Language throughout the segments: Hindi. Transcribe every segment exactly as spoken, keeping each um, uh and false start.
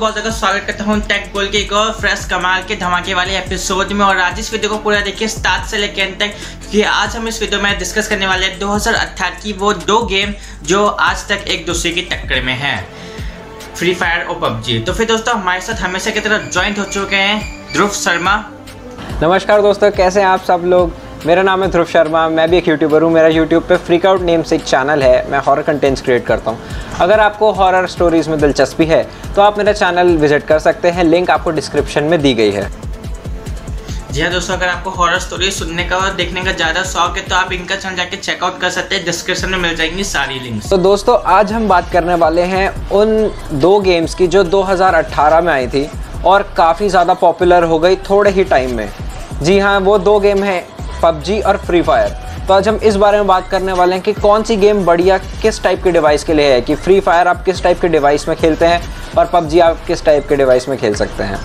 बहुत ज्यादा स्वागत करता हूँ टेक बोल के एक और फ्रेश कमाल के धमाके वाले एपिसोड में। और आज इस वीडियो को पूरा देखिए स्टार्ट से लेकर अंत तक, क्योंकि आज हम इस वीडियो में डिस्कस करने वाले हैं दो हज़ार अठारह की वो दो गेम जो आज तक एक दूसरे की टक्कर में है, फ्री फायर और पबजी। तो फिर दोस्तों हमारे साथ हमेशा की तरफ ज्वाइंट हो चुके हैं ध्रुव शर्मा। नमस्कार दोस्तों, कैसे हैं आप सब लोग। मेरा नाम है ध्रुव शर्मा, मैं भी एक यूट्यूबर हूँ। मेरा यूट्यूब पे फ्रिकआउट नेम से एक चैनल है, मैं हॉरर कंटेंट्स क्रिएट करता हूँ। अगर आपको हॉरर स्टोरीज़ में दिलचस्पी है तो आप मेरा चैनल विजिट कर सकते हैं, लिंक आपको डिस्क्रिप्शन में दी गई है। जी हाँ दोस्तों, अगर आपको हॉरर स्टोरी सुनने का और देखने का ज़्यादा शौक है तो आप इनका चैनल जाके चेकआउट कर सकते हैं, डिस्क्रिप्शन में मिल जाएंगी सारी लिंक्स। तो दोस्तों आज हम बात करने वाले हैं उन दो गेम्स की जो दो हज़ार अठारह में आई थी और काफ़ी ज़्यादा पॉपुलर हो गई थोड़े ही टाइम में। जी हाँ, वो दो गेम हैं पबजी और फ्री फायर। तो आज हम इस बारे में बात करने वाले हैं कि कौन सी गेम बढ़िया किस टाइप के डिवाइस के लिए है, कि फ्री फायर आप किस टाइप के डिवाइस में खेलते हैं और पबजी आप किस टाइप के डिवाइस में खेल सकते हैं।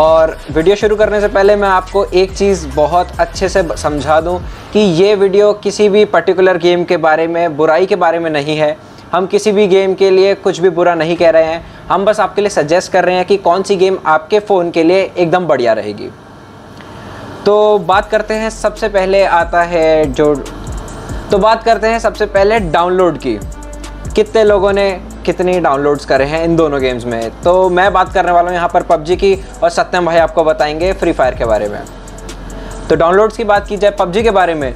और वीडियो शुरू करने से पहले मैं आपको एक चीज़ बहुत अच्छे से समझा दूं कि ये वीडियो किसी भी पर्टिकुलर गेम के बारे में, बुराई के बारे में नहीं है। हम किसी भी गेम के लिए कुछ भी बुरा नहीं कह रहे हैं, हम बस आपके लिए सजेस्ट कर रहे हैं कि कौन सी गेम आपके फ़ोन के लिए एकदम बढ़िया रहेगी। तो बात करते हैं सबसे पहले आता है जो तो बात करते हैं सबसे पहले डाउनलोड की, कितने लोगों ने कितनी डाउनलोड्स करे हैं इन दोनों गेम्स में। तो मैं बात करने वाला हूँ यहाँ पर पबजी की और सत्यम भाई आपको बताएंगे फ्री फायर के बारे में। तो डाउनलोड्स की बात की जाए पबजी के बारे में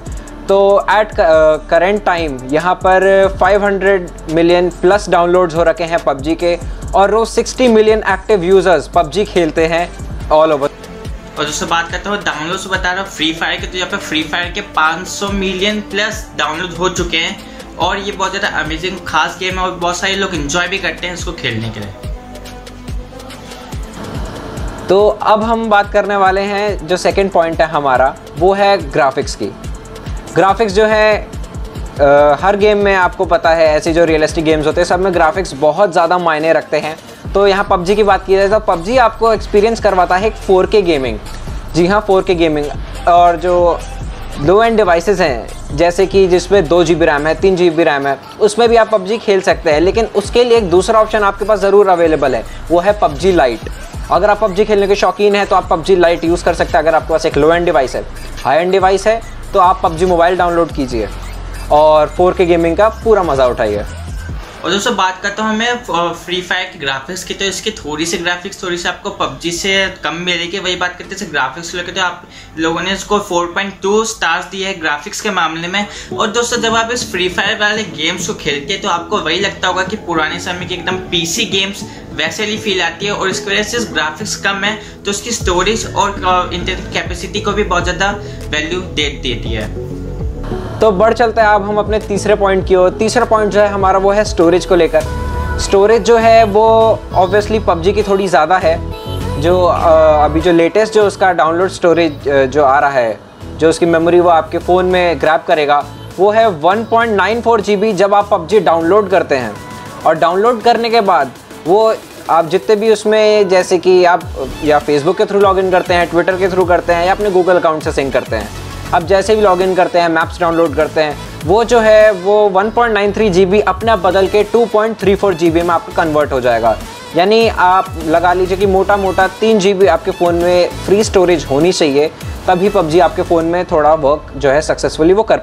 तो एट करेंट टाइम यहाँ पर पाँच सौ मिलियन प्लस डाउनलोड्स हो रखे हैं पबजी के और रोज़ साठ मिलियन एक्टिव यूज़र्स पबजी खेलते हैं ऑल ओवर। और दोस्तों बात करते हो डाउनलोड से बता रहा हूँ फ्री फायर के, तो यहाँ पर फ्री फायर के पाँच सौ मिलियन प्लस डाउनलोड हो चुके हैं और ये बहुत ज़्यादा अमेजिंग खास गेम है और बहुत सारे लोग एंजॉय भी करते हैं इसको खेलने के लिए। तो अब हम बात करने वाले हैं जो सेकंड पॉइंट है हमारा, वो है ग्राफिक्स की। ग्राफिक्स जो है आ, हर गेम में आपको पता है, ऐसे जो रियलिस्टिक गेम्स होते हैं सब में ग्राफिक्स बहुत ज़्यादा मायने रखते हैं। तो यहाँ पबजी की बात की जाए तो पबजी आपको एक्सपीरियंस करवाता है एक फोर के गेमिंग। जी हाँ, फोर के गेमिंग। और जो लो एंड डिवाइसेस हैं जैसे कि जिसमें दो जी बी रैम है, तीन जी बी रैम है, उसमें भी आप पबजी खेल सकते हैं। लेकिन उसके लिए एक दूसरा ऑप्शन आपके पास ज़रूर अवेलेबल है, वो है पबजी लाइट। अगर आप पबजी खेलने के शौकीन हैं तो आप पबजी लाइट यूज़ कर सकते हैं। अगर आपके पास एक लो एंड डिवाइस है, हाई एंड डिवाइस है, तो आप पबजी मोबाइल डाउनलोड कीजिए और फोर के गेमिंग का पूरा मज़ा उठाइए। और दोस्तों बात करता हूँ मैं फ्री फायर की ग्राफिक्स की, तो इसकी थोड़ी सी ग्राफिक्स थोड़ी सी आपको पबजी से कम मिलेगी। वही बात करते हैं ग्राफिक्स लेकर, तो आप लोगों ने इसको फोर पॉइंट टू स्टार्स दिए हैं ग्राफिक्स के मामले में। और दोस्तों जब आप इस फ्री फायर वाले गेम्स को खेलते हैं तो आपको वही लगता होगा कि पुराने समय के एकदम पीसी गेम्स वैसे ही फील आती है। और इसकी वजह से ग्राफिक्स कम है तो उसकी स्टोरेज और इंटरनेट कैपेसिटी को भी बहुत ज़्यादा वैल्यू दे देती है। तो बढ़ चलते हैं अब हम अपने तीसरे पॉइंट की ओर। तीसरा पॉइंट जो है हमारा वो है स्टोरेज को लेकर। स्टोरेज जो है वो ऑब्वियसली पबजी की थोड़ी ज़्यादा है। जो अभी जो लेटेस्ट जो उसका डाउनलोड स्टोरेज जो आ रहा है, जो उसकी मेमोरी वो आपके फ़ोन में ग्रैब करेगा, वो है one point nine four GB जब आप पबजी डाउनलोड करते हैं। और डाउनलोड करने के बाद वो आप जितने भी उसमें, जैसे कि आप या फेसबुक के थ्रू लॉगिन करते हैं, ट्विटर के थ्रू करते हैं या अपने गूगल अकाउंट से सिंक करते हैं, आप जैसे भी लॉगिन करते हैं, मैप्स डाउनलोड करते हैं, वो जो है वो one point nine three GB अपना बदल के two point three four GB में आपको कन्वर्ट हो जाएगा। यानी आप लगा लीजिए कि मोटा मोटा तीन जी बी आपके फ़ोन में फ्री स्टोरेज होनी चाहिए, तभी पबजी आपके फ़ोन में थोड़ा वर्क जो है सक्सेसफुली वो कर।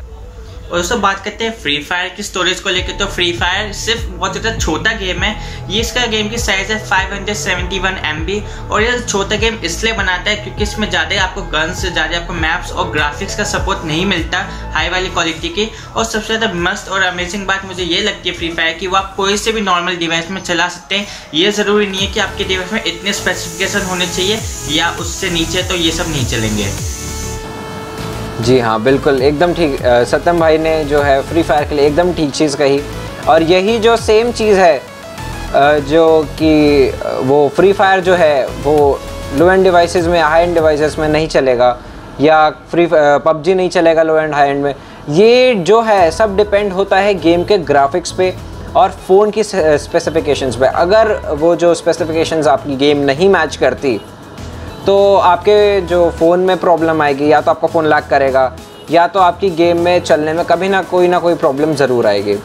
और दोस्तों बात करते हैं फ्री फायर की स्टोरेज को लेकर, तो फ्री फायर सिर्फ बहुत ज़्यादा छोटा गेम है। ये इसका गेम की साइज़ है five hundred seventy one MB और ये छोटा गेम इसलिए बनाता है क्योंकि इसमें ज़्यादा आपको गन्स, ज़्यादा आपको मैप्स और ग्राफिक्स का सपोर्ट नहीं मिलता हाई वाली क्वालिटी की। और सबसे ज़्यादा मस्त और अमेजिंग बात मुझे ये लगती है फ्री फायर की, वो आप कोई से भी नॉर्मल डिवाइस में चला सकते हैं। ये ज़रूरी नहीं है कि आपके डिवाइस में इतने स्पेसिफिकेशन होने चाहिए या उससे नीचे, तो ये सब नहीं चलेंगे। जी हाँ बिल्कुल, एकदम ठीक। सत्यम भाई ने जो है फ्री फायर के लिए एकदम ठीक चीज़ कही और यही जो सेम चीज़ है जो कि वो फ्री फायर जो है वो लो एंड डिवाइसेस में, हाई एंड डिवाइसेस में नहीं चलेगा या फ्री पबजी नहीं चलेगा लो एंड हाई एंड में। ये जो है सब डिपेंड होता है गेम के ग्राफिक्स पे और फ़ोन की स्पेसिफिकेशंस पे। अगर वो जो स्पेसिफिकेशंस आपकी गेम नहीं मैच करती तो आपके जो फ़ोन में प्रॉब्लम आएगी, या तो आपका फ़ोन लैग करेगा या तो आपकी गेम में चलने में कभी ना कोई ना कोई प्रॉब्लम ज़रूर आएगी।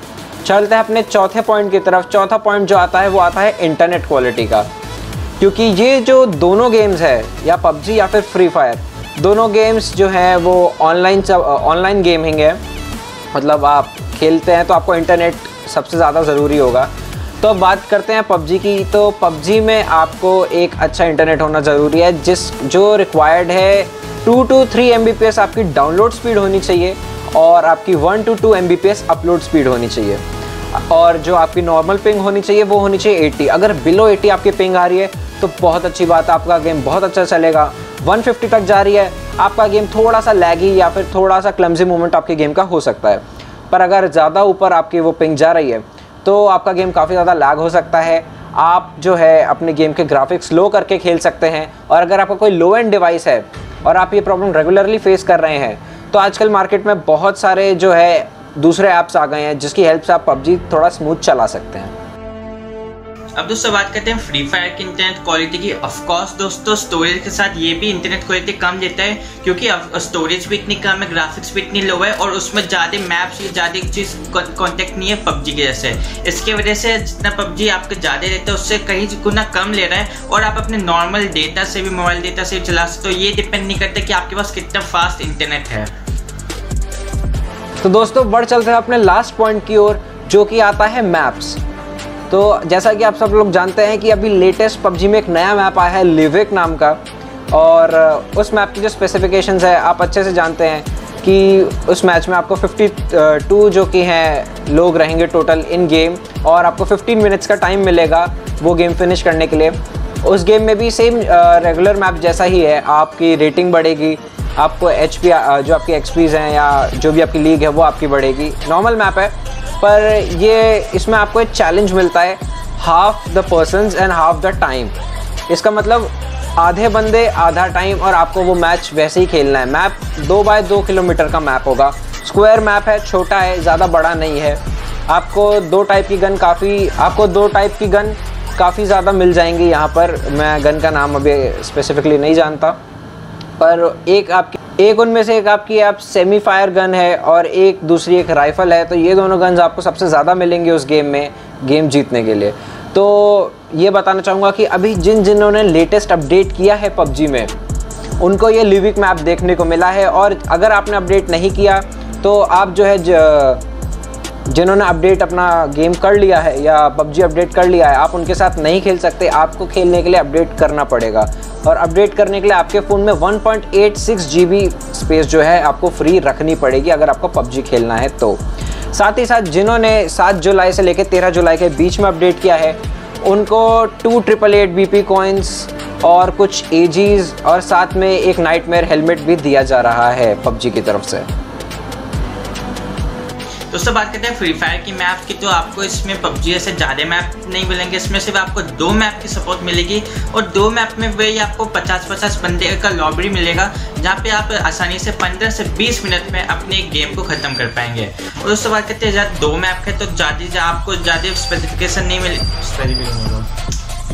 चलते हैं अपने चौथे पॉइंट की तरफ। चौथा पॉइंट जो आता है वो आता है इंटरनेट क्वालिटी का। क्योंकि ये जो दोनों गेम्स है, या पबजी या फिर फ्री फायर, दोनों गेम्स जो हैं वो ऑनलाइन ऑनलाइन गेमिंग है। मतलब आप खेलते हैं तो आपको इंटरनेट सबसे ज़्यादा ज़रूरी होगा। तो अब बात करते हैं पबजी की। तो पबजी में आपको एक अच्छा इंटरनेट होना ज़रूरी है, जिस जो रिक्वायर्ड है two two three M B P S आपकी डाउनलोड स्पीड होनी चाहिए और आपकी one two two M B P S upload speed होनी चाहिए, और जो आपकी नॉर्मल पिंग होनी चाहिए वो होनी चाहिए अस्सी। अगर बिलो अस्सी आपकी पिंग आ रही है तो बहुत अच्छी बात है, आपका गेम बहुत अच्छा चलेगा। एक सौ पचास तक जा रही है, आपका गेम थोड़ा सा लैगी या फिर थोड़ा सा क्लमजी मोमेंट आपके गेम का हो सकता है। पर अगर ज़्यादा ऊपर आपकी वो पिंग जा रही है तो आपका गेम काफ़ी ज़्यादा लैग हो सकता है। आप जो है अपने गेम के ग्राफिक्स लो करके खेल सकते हैं। और अगर आपका कोई लो एंड डिवाइस है और आप ये प्रॉब्लम रेगुलरली फेस कर रहे हैं तो आजकल मार्केट में बहुत सारे जो है दूसरे ऐप्स आ गए हैं जिसकी हेल्प से आप पबजी थोड़ा स्मूथ चला सकते हैं। अब दोस्तों बात करते हैं फ्री फायर की इंटरनेट क्वालिटी की। ऑफकोर्स दोस्तों स्टोरेज के साथ ये भी इंटरनेट क्वालिटी कम देता है, क्योंकि स्टोरेज भी इतनी कम है, ग्राफिक्स भी इतनी लो है, और उसमें ज़्यादा मैप्स ज़्यादा चीज़ कॉन्टेक्ट नहीं है पबजी की वजह से। इसके वजह से जितना पबजी आपको ज़्यादा रहता है उससे कहीं गुना कम ले रहा है, और आप अपने नॉर्मल डेटा से भी मोबाइल डेटा से भी चला सकते हो। ये डिपेंड नहीं करता कि आपके पास कितना फास्ट इंटरनेट है। तो दोस्तों बढ़ चलते हैं अपने लास्ट पॉइंट की ओर, जो कि आता है मैप्स। तो जैसा कि आप सब लोग जानते हैं कि अभी लेटेस्ट पबजी में एक नया मैप आया है लिविक नाम का, और उस मैप की जो स्पेसिफिकेशंस है आप अच्छे से जानते हैं कि उस मैच में आपको बावन जो कि हैं लोग रहेंगे टोटल इन गेम, और आपको पंद्रह मिनट्स का टाइम मिलेगा वो गेम फिनिश करने के लिए। उस गेम में भी सेम रेगुलर मैप जैसा ही है, आपकी रेटिंग बढ़ेगी, आपको एच पी जो आपकी एक्सपीज़ हैं या जो भी आपकी लीग है वो आपकी बढ़ेगी। नॉर्मल मैप है, पर ये इसमें आपको एक चैलेंज मिलता है, half the persons and half the time. इसका मतलब आधे बंदे आधा टाइम, और आपको वो मैच वैसे ही खेलना है। मैप दो बाय दो किलोमीटर का मैप होगा, स्क्वायर मैप है, छोटा है, ज़्यादा बड़ा नहीं है। आपको दो टाइप की गन काफ़ी आपको दो टाइप की गन काफ़ी ज़्यादा मिल जाएंगी यहाँ पर। मैं गन का नाम अभी स्पेसिफिकली नहीं जानता, पर एक आपकी एक उनमें से एक आपकी आप सेमी फायर गन है और एक दूसरी एक राइफ़ल है। तो ये दोनों गन्स आपको सबसे ज़्यादा मिलेंगे उस गेम में गेम जीतने के लिए। तो ये बताना चाहूँगा कि अभी जिन जिन्होंने लेटेस्ट अपडेट किया है पबजी में उनको ये लिविक मैप देखने को मिला है, और अगर आपने अपडेट नहीं किया तो आप जो है जिन्होंने अपडेट अपना गेम कर लिया है या पबजी अपडेट कर लिया है आप उनके साथ नहीं खेल सकते। आपको खेलने के लिए अपडेट करना पड़ेगा, और अपडेट करने के लिए आपके फ़ोन में one point eight six GB space जो है आपको फ्री रखनी पड़ेगी अगर आपको पबजी खेलना है तो। साथ ही साथ जिन्होंने सात जुलाई से लेकर तेरह जुलाई के बीच में अपडेट किया है उनको two triple eight B P coins और कुछ एजीज़ और साथ में एक नाइटमेयर हेलमेट भी दिया जा रहा है पबजी की तरफ से। दोस्तों बात करते हैं फ्री फायर की मैप की। तो आपको इसमें पबजी ऐसे ज़्यादा मैप नहीं मिलेंगे, इसमें सिर्फ आपको दो मैप की सपोर्ट मिलेगी, और दो मैप में वही आपको पचास पचास बंदे का लॉबरी मिलेगा, जहाँ पे आप आसानी से पंद्रह से बीस मिनट में अपने गेम को ख़त्म कर पाएंगे। और उससे बात करते हैं जहाँ दो मैप है तो ज़्यादा आपको ज़्यादा स्पेसिफिकेशन नहीं मिले,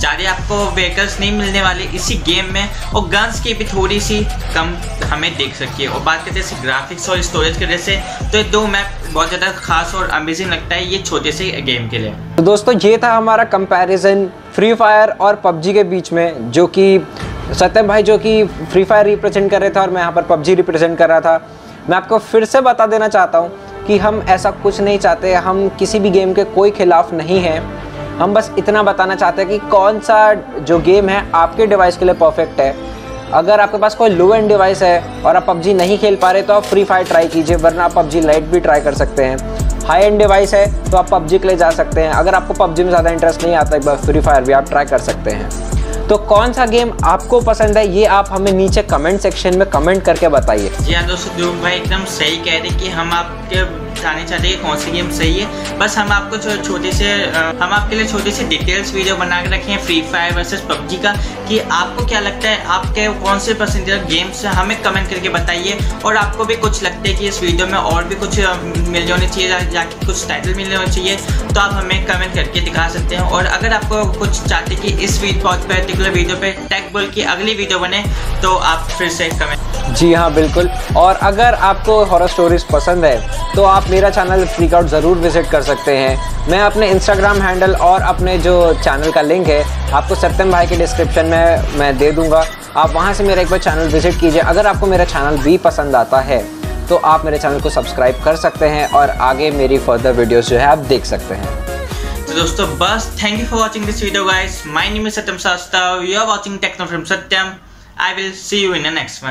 ज़्यादा आपको व्हीकल्स नहीं मिलने वाले इसी गेम में, और गन्स की भी थोड़ी सी कम हमें देख सकती है। और बात करते हैं ग्राफिक्स और स्टोरेज की वजह से, तो ये दो मैप बहुत ज़्यादा खास और अमेजिंग लगता है ये छोटे से गेम के लिए। तो दोस्तों ये था हमारा कंपैरिजन फ्री फायर और पबजी के बीच में, जो कि सत्यम भाई जो कि फ्री फायर रिप्रेजेंट कर रहे थे और मैं यहाँ पर पबजी रिप्रेजेंट कर रहा था। मैं आपको फिर से बता देना चाहता हूँ कि हम ऐसा कुछ नहीं चाहते, हम किसी भी गेम के कोई खिलाफ नहीं हैं। हम बस इतना बताना चाहते हैं कि कौन सा जो गेम है आपके डिवाइस के लिए परफेक्ट है। अगर आपके पास कोई लो एंड डिवाइस है और आप पबजी नहीं खेल पा रहे तो आप फ्री फायर ट्राई कीजिए, वरना आप पबजी लाइट भी ट्राई कर सकते हैं। हाई एंड डिवाइस है तो आप पबजी के लिए जा सकते हैं। अगर आपको पबजी में ज़्यादा इंटरेस्ट नहीं आता एक बार फ्री फायर भी आप ट्राई कर सकते हैं। तो कौन सा गेम आपको पसंद है ये आप हमें नीचे कमेंट सेक्शन में कमेंट करके बताइए। जी हाँ दोस्तों, ध्रुव भाई एकदम सही कह रहे हैं कि हम आपके बताने चाहते हैं कौन सी गेम सही है। बस हम आपको छोटे से हम आपके लिए छोटे से डिटेल्स वीडियो बना के रखे हैं फ्री फायर वर्सेस पबजी का, कि आपको क्या लगता है आपके कौन से पसंदीदा गेम्स हैं हमें कमेंट करके बताइए। और आपको भी कुछ लगता है कि इस वीडियो में और भी कुछ मिल जाने चाहिए, जाके कुछ टाइटल मिल जाना चाहिए तो आप हमें कमेंट करके दिखा सकते हैं। और अगर आपको कुछ चाहते कि इस पर्टिकुलर वीडियो पर टैग बोल के अगली वीडियो बने तो आप फिर से कमेंट। जी हाँ बिल्कुल, और अगर आपको हॉरर स्टोरीज पसंद है तो आप आप मेरा चैनल फ्रिकआउट ज़रूर विजिट कर सकते हैं। मैं अपने इंस्टाग्राम हैंडल और अपने जो चैनल का लिंक है आपको सत्यम भाई के डिस्क्रिप्शन में मैं दे दूंगा। आप वहां से मेरा एक बार चैनल विजिट कीजिए। अगर आपको मेरा चैनल भी पसंद आता है तो आप मेरे चैनल को सब्सक्राइब कर सकते हैं और आगे मेरी फर्दर वीडियोस जो है आप देख सकते हैं। तो दोस्तों बस thank you for watching this video guys. My name is Satyam Shrivastava, you are watching Techno from Satyam. I will see you in the next one.